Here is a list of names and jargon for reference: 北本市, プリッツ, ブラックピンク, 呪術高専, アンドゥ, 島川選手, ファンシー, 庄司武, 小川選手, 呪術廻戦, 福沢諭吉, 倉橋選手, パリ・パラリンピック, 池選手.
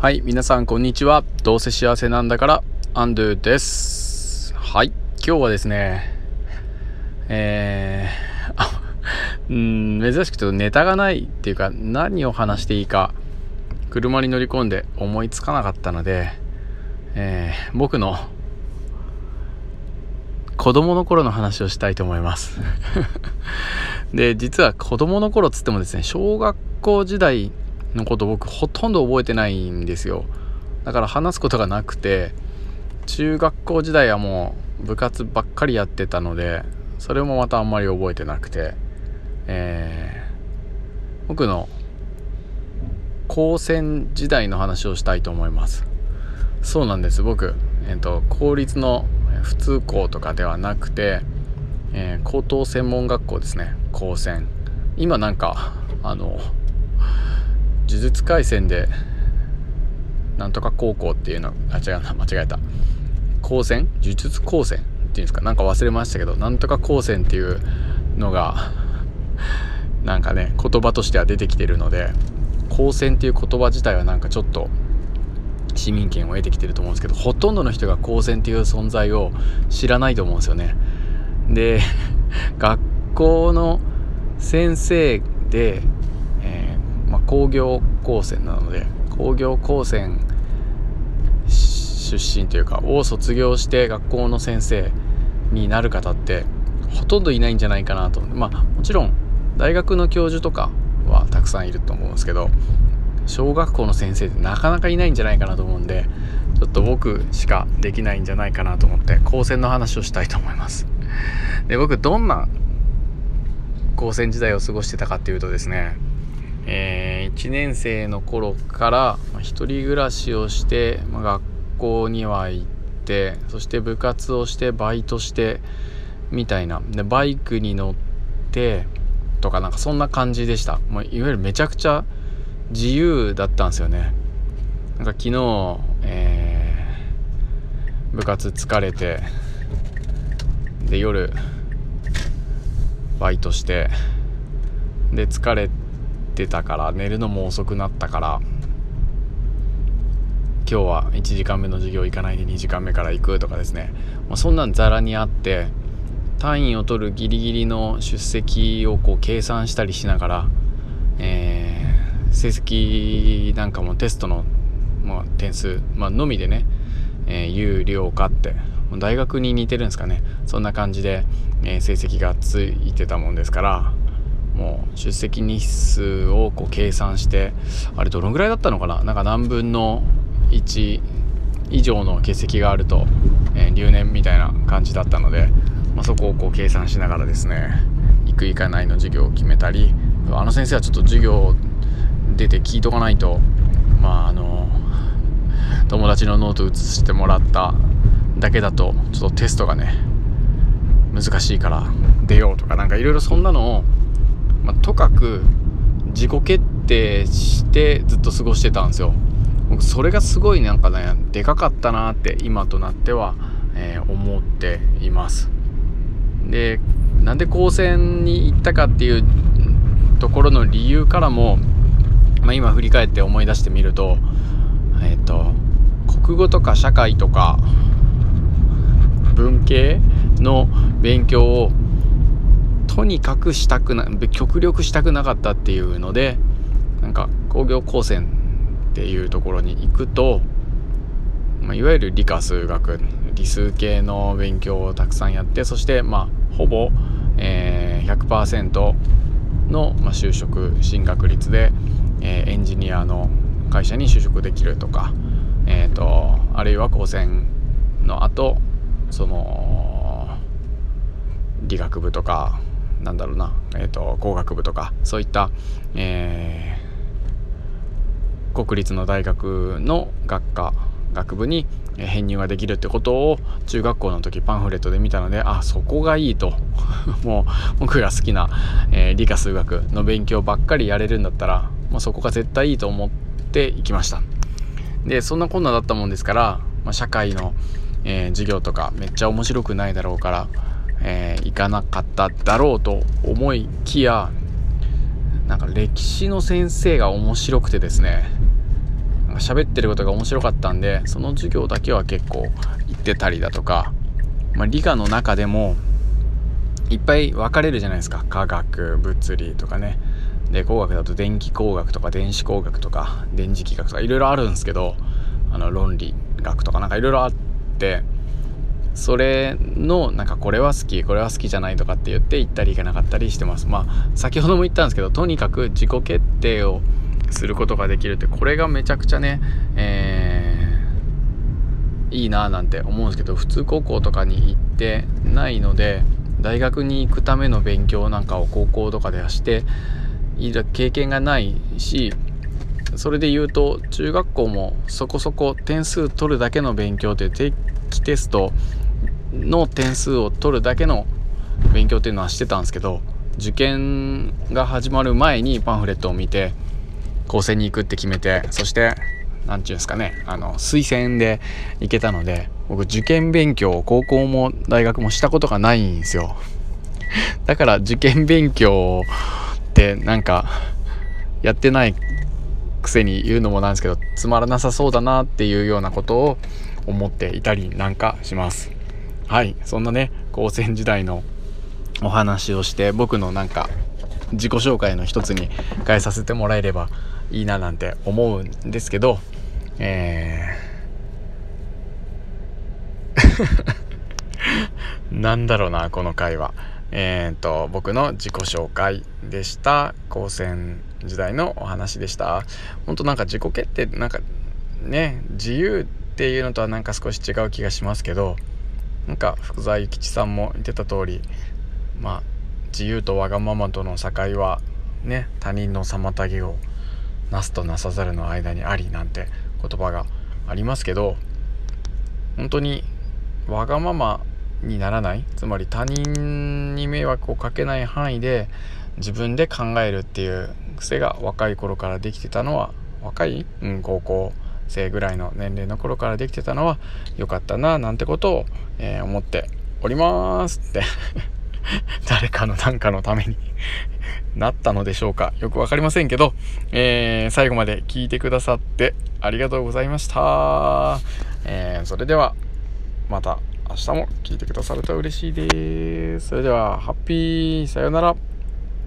はい、皆さんこんにちは。どうせ幸せなんだからアンドゥです。はい、今日はですね珍しくちょっとネタがないっていうか、何を話していいか車に乗り込んで思いつかなかったので、僕の子供の頃の話をしたいと思いますで、実は子供の頃っつってもですね、小学校時代のこと僕ほとんど覚えてないんですよ。だから話すことがなくて、中学校時代はもう部活ばっかりやってたので、それもまたあんまり覚えてなくて、僕の高専時代の話をしたいと思います。そうなんです。僕、公立の普通校とかではなくて、高等専門学校ですね、高専。今なんか呪術廻戦でなんとか高校っていうの、間違えた高専、呪術高専っていうんですか、なんか忘れましたけど、なんとか高専っていうのがなんかね、言葉としては出てきてるので、高専っていう言葉自体はなんかちょっと市民権を得てきてると思うんですけど、ほとんどの人が高専っていう存在を知らないと思うんですよね。で、学校の先生で工業高専なので、工業高専出身というかを卒業して学校の先生になる方ってほとんどいないんじゃないかなと。まあもちろん大学の教授とかはたくさんいると思うんですけど、小学校の先生ってなかなかいないんじゃないかなと思うんで、ちょっと僕しかできないんじゃないかなと思って高専の話をしたいと思います。で、僕どんな高専時代を過ごしてたかっていうとですね、1年生の頃から一人暮らしをして、学校には行って、そして部活をしてバイトしてみたいな、でバイクに乗ってとか、なんかそんな感じでした。もういわゆるめちゃくちゃ自由だったんですよね。なんか昨日、部活疲れて、で夜バイトして、で疲れてたから寝るのも遅くなったから、今日は1時間目の授業行かないで2時間目から行くとかですね、そんなんざらにあって、単位を取るギリギリの出席をこう計算したりしながら、成績なんかもテストの、点数、のみでね、有料化って大学に似てるんですかね、そんな感じで、成績がついてたもんですから、もう出席日数をこう計算して、あれどのぐらいだったのかな、なんか何分の1以上の欠席があると、留年みたいな感じだったので、そこをこう計算しながらですね、行く行かないの授業を決めたり、あの先生はちょっと授業出て聞いとかないと、友達のノート写してもらっただけだとちょっとテストがね難しいから出ようとか、なんかいろいろそんなのをとかく自己決定してずっと過ごしてたんですよ。僕それがすごいなんかね、でかかったなって今となっては、思っています。で、なんで高専に行ったかっていうところの理由からも、今振り返って思い出してみると、国語とか社会とか文系の勉強をとにかく極力したくなかったっていうので、なんか工業高専っていうところに行くと、いわゆる理科数学理数系の勉強をたくさんやって、そしてほぼ、100% の、就職進学率で、エンジニアの会社に就職できるとか、あるいは高専の後、その理学部とか工学部とか、そういった、国立の大学の学部に編入ができるってことを中学校の時パンフレットで見たので、そこがいいともう僕が好きな、理科数学の勉強ばっかりやれるんだったら、そこが絶対いいと思って行きました。で、そんなこんなだったもんですから、社会の、授業とかめっちゃ面白くないだろうから行かなかっただろうと思いきや、なんか歴史の先生が面白くてですね、喋ってることが面白かったんで、その授業だけは結構行ってたりだとか、理科の中でもいっぱい分かれるじゃないですか。化学、物理とかね。で、工学だと電気工学とか電子工学とか電磁気学とかいろいろあるんですけど、論理学とかなんかいろいろあって、それのなんかこれは好きこれは好きじゃないとかって言って行ったり行かなかったりしてます。先ほども言ったんですけど、とにかく自己決定をすることができるって、これがめちゃくちゃね、いいなぁなんて思うんですけど、普通高校とかに行ってないので、大学に行くための勉強なんかを高校とかではしている経験がないし、それで言うと中学校もそこそこ点数取るだけの勉強で、定期テストの点数を取るだけの勉強っていうのはしてたんですけど、受験が始まる前にパンフレットを見て高専に行くって決めて、そしてなんていうんですかね、推薦で行けたので、僕受験勉強高校も大学もしたことがないんですよ。だから受験勉強ってなんかやってないくせに言うのもなんですけど、つまらなさそうだなっていうようなことを思っていたりなんかします。はい、そんなね高専時代のお話をして、僕のなんか自己紹介の一つに変えさせてもらえればいいななんて思うんですけど、なんだろうなこの回は。僕の自己紹介でした。高専時代のお話でした。本当なんか自己決定なんかね、自由っていうのとはなんか少し違う気がしますけど、なんか福沢諭吉さんも言ってた通り、自由とわがままとの境はね、他人の妨げをなすとなさざるの間にありなんて言葉がありますけど、本当にわがままにならない、つまり他人に迷惑をかけない範囲で自分で考えるっていう癖が若い頃からできてたのは、高校生ぐらいの年齢の頃からできてたのは良かったななんてことを、思っておりますって誰かのなんかのためになったのでしょうか、よくわかりませんけど、最後まで聞いてくださってありがとうございました。それではまた明日も聞いてくださると嬉しいです。それではハッピー、さようなら。